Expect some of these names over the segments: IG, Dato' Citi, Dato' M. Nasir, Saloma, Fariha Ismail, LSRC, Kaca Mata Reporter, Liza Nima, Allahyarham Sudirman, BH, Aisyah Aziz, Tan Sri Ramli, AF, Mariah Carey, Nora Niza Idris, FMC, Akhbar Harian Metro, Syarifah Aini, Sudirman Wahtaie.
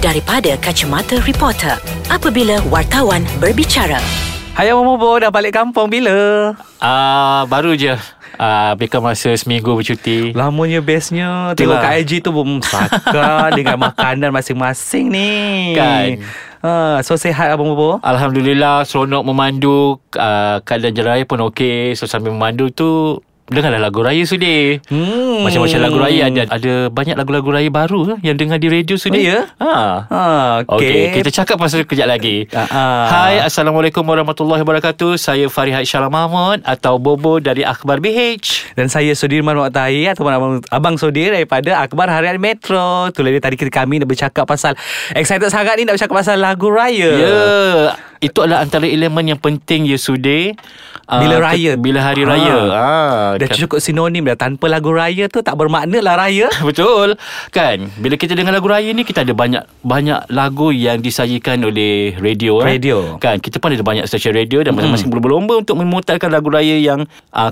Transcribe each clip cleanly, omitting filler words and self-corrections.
daripada Kacamata Reporter apabila wartawan berbicara. Ayah Momobor dah balik kampung bila? Baru je. Beka masa seminggu bercuti. Lamanya bestnya tengok kat IG tu bermusaka dengan makanan masing-masing ni kan. So sihat Abang Bobo? Alhamdulillah, seronok memandu. Keadaan jeraya pun okey. So sambil memandu tu dengarlah lagu raya Sudir. Macam-macam lagu raya, ada banyak lagu-lagu raya baru yang dengar di radio Sudir. Okey, kita cakap pasal kejap lagi. Hai, Assalamualaikum warahmatullahi wabarakatuh. Saya Fariha Ismail atau Bobo dari Akhbar BH, dan saya Sudirman Wahtaie atau Abang Sudir daripada Akhbar Harian Metro. Tu tadi kami nak bercakap pasal, excited sangat ni nak bercakap pasal lagu raya. Ya, itu adalah antara elemen yang penting ya Sudir. Bila raya, bila hari raya, dah cukup sinonim dah. Tanpa lagu raya tu tak bermakna lah raya. Betul kan. Bila kita dengar lagu raya ni, kita ada banyak lagu yang disajikan oleh radio. Kan, kita pun ada banyak stesen radio dan masing-masing berlomba untuk memutarkan lagu raya yang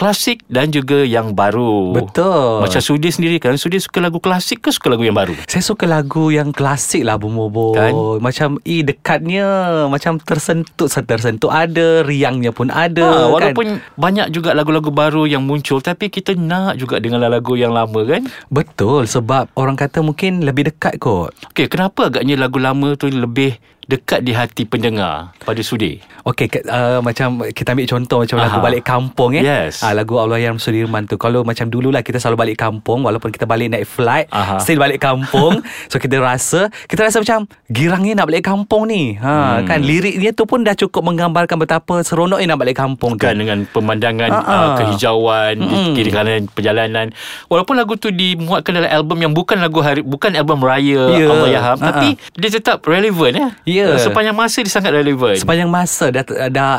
klasik dan juga yang baru. Betul. Macam Sudir sendiri kan, Sudir suka lagu klasik ke suka lagu yang baru? Saya suka lagu yang klasik lah Bobo kan? Macam dekatnya, macam tersentuh ada, riangnya pun ada. Walaupun banyak juga lagu-lagu baru yang muncul, tapi kita nak juga dengar lagu yang lama kan. Betul, sebab orang kata mungkin lebih dekat kot. Okey, kenapa agaknya lagu lama tu lebih dekat di hati pendengar pada Sudir? Okey, macam kita ambil contoh macam lagu balik kampung yes. Lagu Allahyarham Sudirman tu, kalau macam dululah kita selalu balik kampung, walaupun kita balik naik flight, still balik kampung. So kita rasa macam girangnya nak balik kampung ni. Kan liriknya tu pun dah cukup menggambarkan betapa seronoknya nak balik kampung kan, tu dengan pemandangan kehijauan di kiri kanan perjalanan. Walaupun lagu tu dimuatkan dalam album yang bukan album raya Allahyarham, tapi dia tetap relevan ya. Sepanjang masa dia sangat relevan. Sepanjang masa dah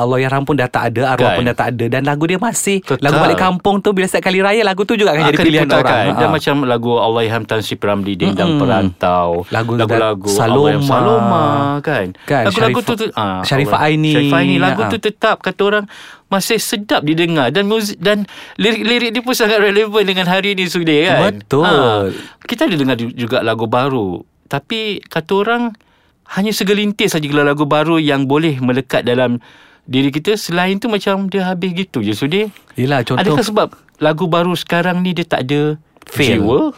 Allahyarham pun dah tak ada, arwah pun dah tak ada, dan lagu dia masih tetap. Lagu balik kampung tu bila setiap kali raya, lagu tu juga akan jadi pilihan orang. Dan macam lagu Allahyarham Tan Sri Ramli, Dendang Perantau, lagu-lagu Saloma kan? Lagu-lagu tu Syarifah Aini, lagu tu tetap kata orang masih sedap didengar, dan muzik dan lirik dia pun sangat relevan dengan hari ni Sudir kan. Betul. Kita ada dengar juga lagu baru, tapi kata orang hanya segelintir saja lagu baru yang boleh melekat dalam diri kita. Selain tu macam dia habis gitu je Sudir. Yelah, contoh, adakah sebab lagu baru sekarang ni dia tak ada jiwa?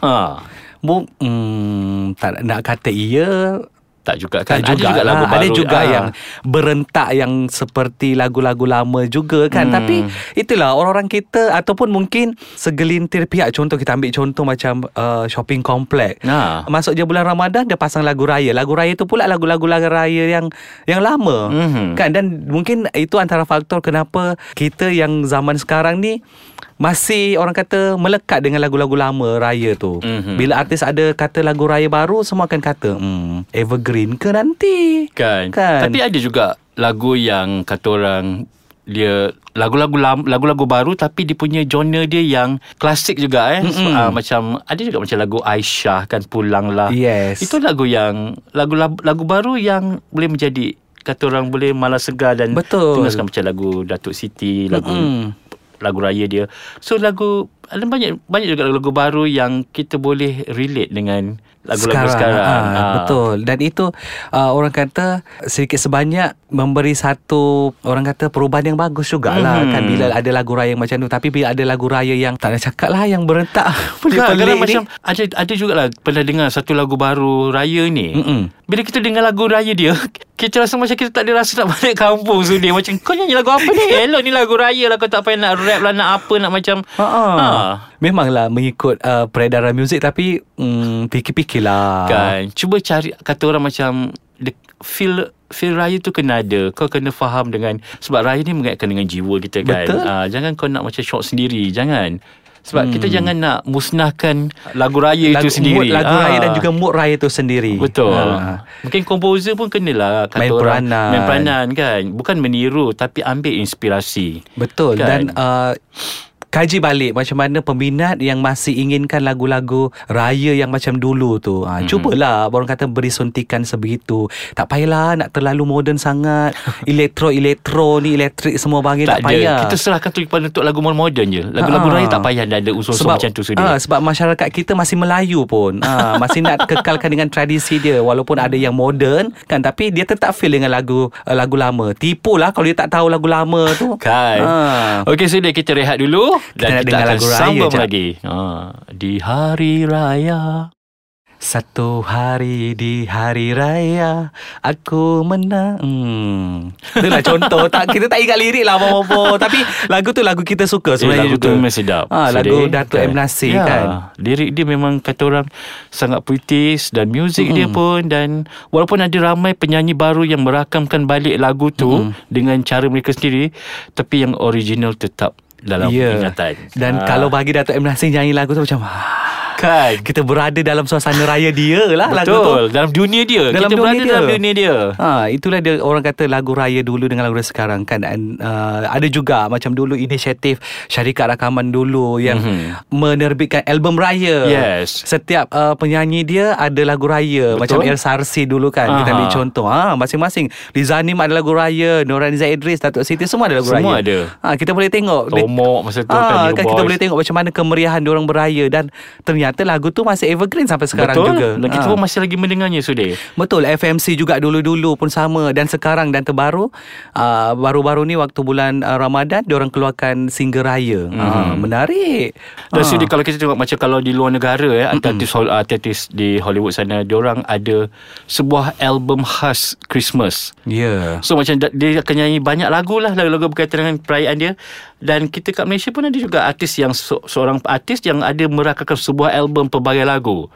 Tak nak kata iya, tak juga kan. Ada juga lagu baru, ada juga yang berentak yang seperti lagu-lagu lama juga kan. Tapi itulah orang-orang kita, ataupun mungkin segelintir pihak. Contoh, kita ambil contoh macam shopping komplek, masuk je bulan Ramadan dia pasang lagu raya. Lagu raya tu pula lagu-lagu raya yang lama kan. Dan mungkin itu antara faktor kenapa kita yang zaman sekarang ni masih orang kata melekat dengan lagu-lagu lama raya tu. Bila artis ada kata lagu raya baru, semua akan kata evergreen ke nanti kan? Tapi ada juga lagu yang kata orang dia lagu-lagu baru, tapi dia punya genre dia yang klasik juga macam ada juga macam lagu Aisyah kan, Pulanglah. Yes. Itu lagu baru yang boleh menjadi kata orang boleh malah segar dan teruskan, macam lagu Dato' Citi, lagu raya dia. So ada banyak juga lagu baru yang kita boleh relate dengan lagu-lagu sekarang. Betul. Dan itu orang kata sedikit sebanyak memberi satu, orang kata, perubahan yang bagus jugalah kan, bila ada lagu raya macam tu. Tapi bila ada lagu raya yang tak nak cakap lah, yang berentak pelik macam ni. Ada jugalah pernah dengar satu lagu baru raya ni, bila kita dengar lagu raya dia, kita rasa macam kita tak ada rasa nak balik kampung Sudir. Macam kau nyanyi lagu apa ni? Elok ni lagu raya lah, kau tak payah nak rap lah, nak apa, nak macam memanglah mengikut peredaran muzik. Tapi fikir-fikirlah kan, cuba cari kata orang macam feel raya tu kena ada. Kau kena faham dengan, sebab raya ni mengaitkan dengan jiwa kita kan. Jangan kau nak macam syok sendiri, jangan. Sebab kita jangan nak musnahkan lagu raya itu sendiri, lagu raya dan juga mood raya itu sendiri. Betul. Mungkin komposer pun kenalah kata main peranan kan, bukan meniru tapi ambil inspirasi. Betul kan? Dan kaji balik macam mana peminat yang masih inginkan lagu-lagu raya yang macam dulu tu. Cubalah orang kata beri suntikan sebegitu. Tak payahlah nak terlalu moden sangat. Elektro ni, elektrik semua bahagian tak payah. Kita serahkan tulipan untuk lagu moden je. Lagu-lagu raya tak payah dah ada unsur-unsur macam tu sendiri. Sebab masyarakat kita masih Melayu pun masih nak kekalkan dengan tradisi dia, walaupun ada yang moden kan, tapi dia tetap feel dengan lagu lama. Tipulah kalau dia tak tahu lagu lama tu kan. Okey, sudah, so kita rehat dulu dan kita akan lagu sambung raya lagi di hari raya. Satu hari di hari raya aku menang. Itulah contoh. Kita tak ingat lirik lah apa-apa. Tapi lagu tu lagu kita suka sebenarnya. Lagu tu memang sedap. Lagu Dato' M. Nasir kan. Lirik dia memang kata orang sangat puitis. Dan muzik dia pun. Dan walaupun ada ramai penyanyi baru yang merakamkan balik lagu tu dengan cara mereka sendiri, tapi yang original tetap dalam ingatan. Dan kalau bagi Dato' M. Nasir nyanyi lagu tu macam kan, kita berada dalam suasana raya dia lah. Betul, lagu tu dalam dunia dia, dalam kita dunia berada dia. Dalam dunia dia, itulah dia orang kata lagu raya dulu dengan lagu raya sekarang kan. Dan, ada juga macam dulu inisiatif syarikat rakaman dulu yang menerbitkan album raya. Setiap penyanyi dia ada lagu raya. Betul. Macam LSRC dulu kan. Kita ambil contoh masing-masing. Liza Nima ada lagu raya, Nora Niza Idris, Dato' Citi, semua ada lagu raya. Ada. Kita boleh tengok Tomok masa tu kan kita boleh tengok macam mana kemeriahan diorang beraya. Dan ternyata lagu tu masih evergreen sampai sekarang. Betul. Juga dan kita pun masih lagi mendengarnya, Sudir. Betul. FMC juga dulu-dulu pun sama. Dan sekarang dan terbaru baru-baru ni waktu bulan Ramadan diorang keluarkan single raya. Menarik. Dan Sudir, kalau kita tengok macam kalau di luar negara artis di Hollywood sana, diorang ada sebuah album khas Christmas. So macam dia akan nyanyi banyak lagu lah, lagu-lagu berkaitan dengan perayaan dia. Dan kita kat Malaysia pun ada juga artis yang seorang artis yang ada merakakan sebuah album pelbagai lagu.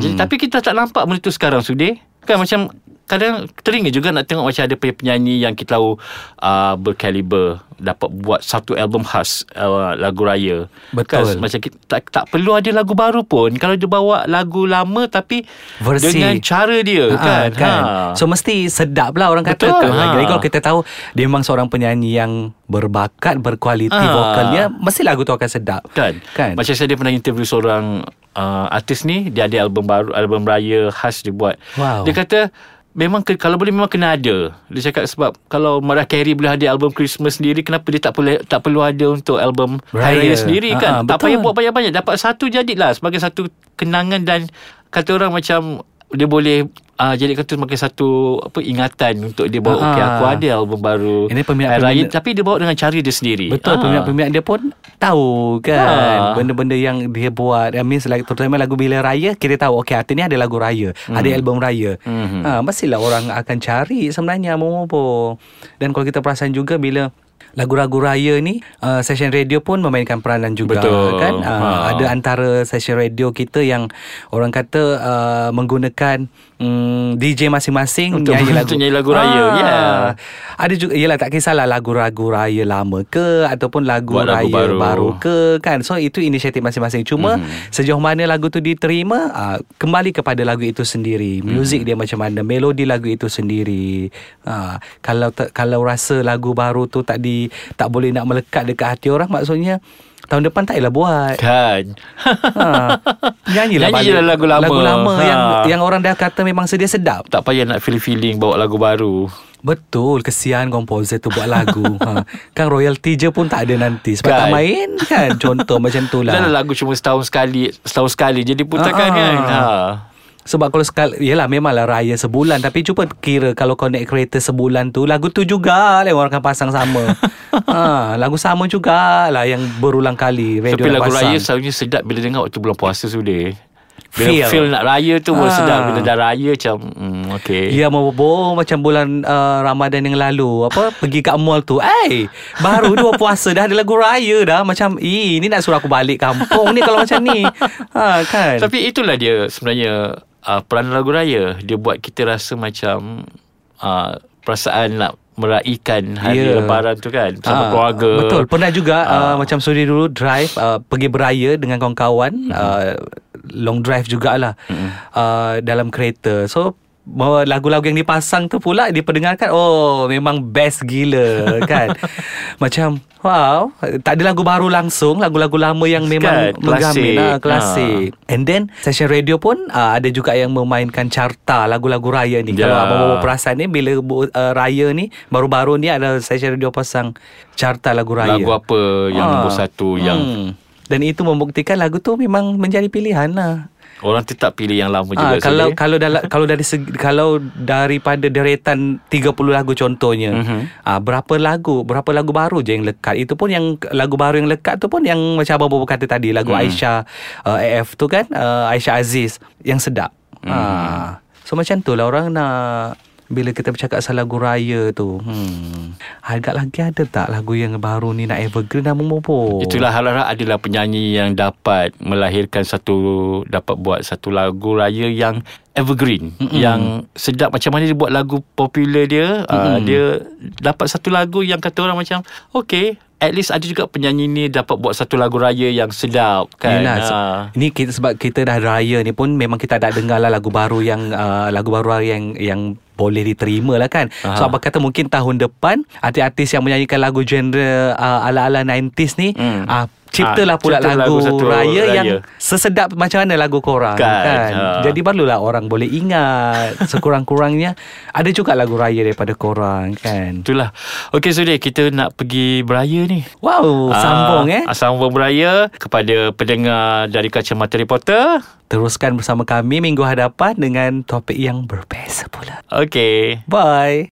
Jadi, tapi kita tak nampak benda tu sekarang, Sudir. Kan macam kadang teringin juga nak tengok macam ada penyanyi yang kita tahu berkaliber dapat buat satu album khas lagu raya. Betul. Kan, macam kita, tak perlu ada lagu baru pun. Kalau dia bawa lagu lama tapi versi dengan cara dia kan. So mesti sedap lah orang kata. Betul. Lagi-lagi kalau kita tahu dia memang seorang penyanyi yang berbakat, berkualiti vokalnya, mesti lagu tu akan sedap kan? Macam saya pernah interview seorang artis ni, dia ada album baru, album raya khas dia buat. Dia kata memang kalau boleh memang kena ada. Dia cakap sebab kalau Mariah Carey boleh ada album Christmas sendiri, kenapa dia tak perlu ada untuk album raya sendiri kan? Tak payah buat banyak-banyak, dapat satu jadilah sebagai satu kenangan. Dan kata orang macam dia boleh jadi kata sebagai satu ingatan untuk dia bawa. Okey, aku ada album baru ini peminat-peminat, tapi dia bawa dengan cara dia sendiri. Betul. Peminat-peminat dia pun tahu kan benda-benda yang dia buat. I mean, terutama lagu Bila Raya, kita tahu okey artis ni ada lagu raya, ada album raya. Mestilah orang akan cari sebenarnya apa. Dan kalau kita perasan juga bila lagu-lagu raya ni session radio pun memainkan peranan juga. Betul. Kan ada antara session radio kita yang orang kata menggunakan DJ masing-masing untuk nyanyi lagu raya. Ada juga, yelah, tak kisahlah lagu-lagu raya lama ke ataupun lagu buat raya lagu baru ke kan. So itu inisiatif masing-masing. Cuma sejauh mana lagu tu diterima kembali kepada lagu itu sendiri. Muzik dia macam mana, melodi lagu itu sendiri. Kalau rasa lagu baru tu tak boleh nak melekat dekat hati orang, maksudnya tahun depan tak payahlah buat kan. Nyanyilah lagu lama, yang orang dah kata memang sedia sedap. Tak payah nak feeling-feeling bawa lagu baru. Betul. Kesian komposer tu buat lagu kan royalty je pun tak ada nanti sebab tak main kan. Contoh macam tu lah. Lagu cuma setahun sekali jadi putarkan kan. Sebab kalau sekali, yelah, memanglah raya sebulan, tapi cuba kira kalau kau naik kereta sebulan tu, lagu tu juga lah orang akan pasang sama. Lagu sama jugalah yang berulang kali radio. Tapi lagu raya selalunya sedap bila dengar waktu bulan puasa, Sudir. Bila feel nak raya tu pun sedap. Bila dah raya macam okay. Ya, bobo macam bulan Ramadan yang lalu, pergi kat mall tu, baru 2 puasa dah ada lagu raya dah. Macam ini nak suruh aku balik kampung ni kalau macam ni kan. Tapi itulah dia sebenarnya peranan lagu raya. Dia buat kita rasa macam perasaan nak meraikan hari lebaran tu kan bersama keluarga. Betul. Pernah juga macam Sudir dulu drive pergi beraya dengan kawan-kawan, long drive jugalah dalam kereta. So bahawa lagu-lagu yang dipasang tu pula diperdengarkan, oh memang best gila kan. Macam wow, tak ada lagu baru langsung, lagu-lagu lama yang memang menggamil lah, klasik. And then session radio pun ada juga yang memainkan carta lagu-lagu raya ni. Kalau abang-abang perasan ni, bila raya ni baru-baru ni ada session radio pasang carta lagu raya. Lagu apa yang nombor satu yang dan itu membuktikan lagu tu memang menjadi pilihan lah. Orang tetap pilih yang lama juga. Kalau daripada deretan 30 lagu contohnya, berapa lagu baru je yang lekat. Itu pun yang lagu baru yang lekat tu pun yang macam abang kata tadi, lagu Aisyah AF tu kan, Aisyah Aziz yang sedap. So macam tu lah orang nak. Bila kita bercakap pasal lagu raya tu, agak lagi ada tak lagu yang baru ni nak evergreen dan memupuk? Itulah, harap-harap adalah penyanyi yang dapat melahirkan satu, dapat buat satu lagu raya yang evergreen, yang sedap. Macam mana dia buat lagu popular dia, dia dapat satu lagu yang kata orang macam okay, at least ada juga penyanyi ni dapat buat satu lagu raya yang sedap kan. Yelah, ini kita, sebab kita dah raya ni pun memang kita dah dengar lah lagu baru yang lagu baru raya yang boleh diterima lah kan. So abang kata mungkin tahun depan artis-artis yang menyanyikan lagu genre ala-ala 90s ni ciptalah pula lagu raya yang sesedap macam mana lagu korang kan? Jadi barulah orang boleh ingat sekurang-kurangnya ada juga lagu raya daripada korang kan. Itulah. Okay, so dia, kita nak pergi beraya ni. Wow, sambung sambung beraya. Kepada pendengar dari Kaca Mata Reporter, teruskan bersama kami minggu hadapan dengan topik yang berbeza pula. Okay, bye.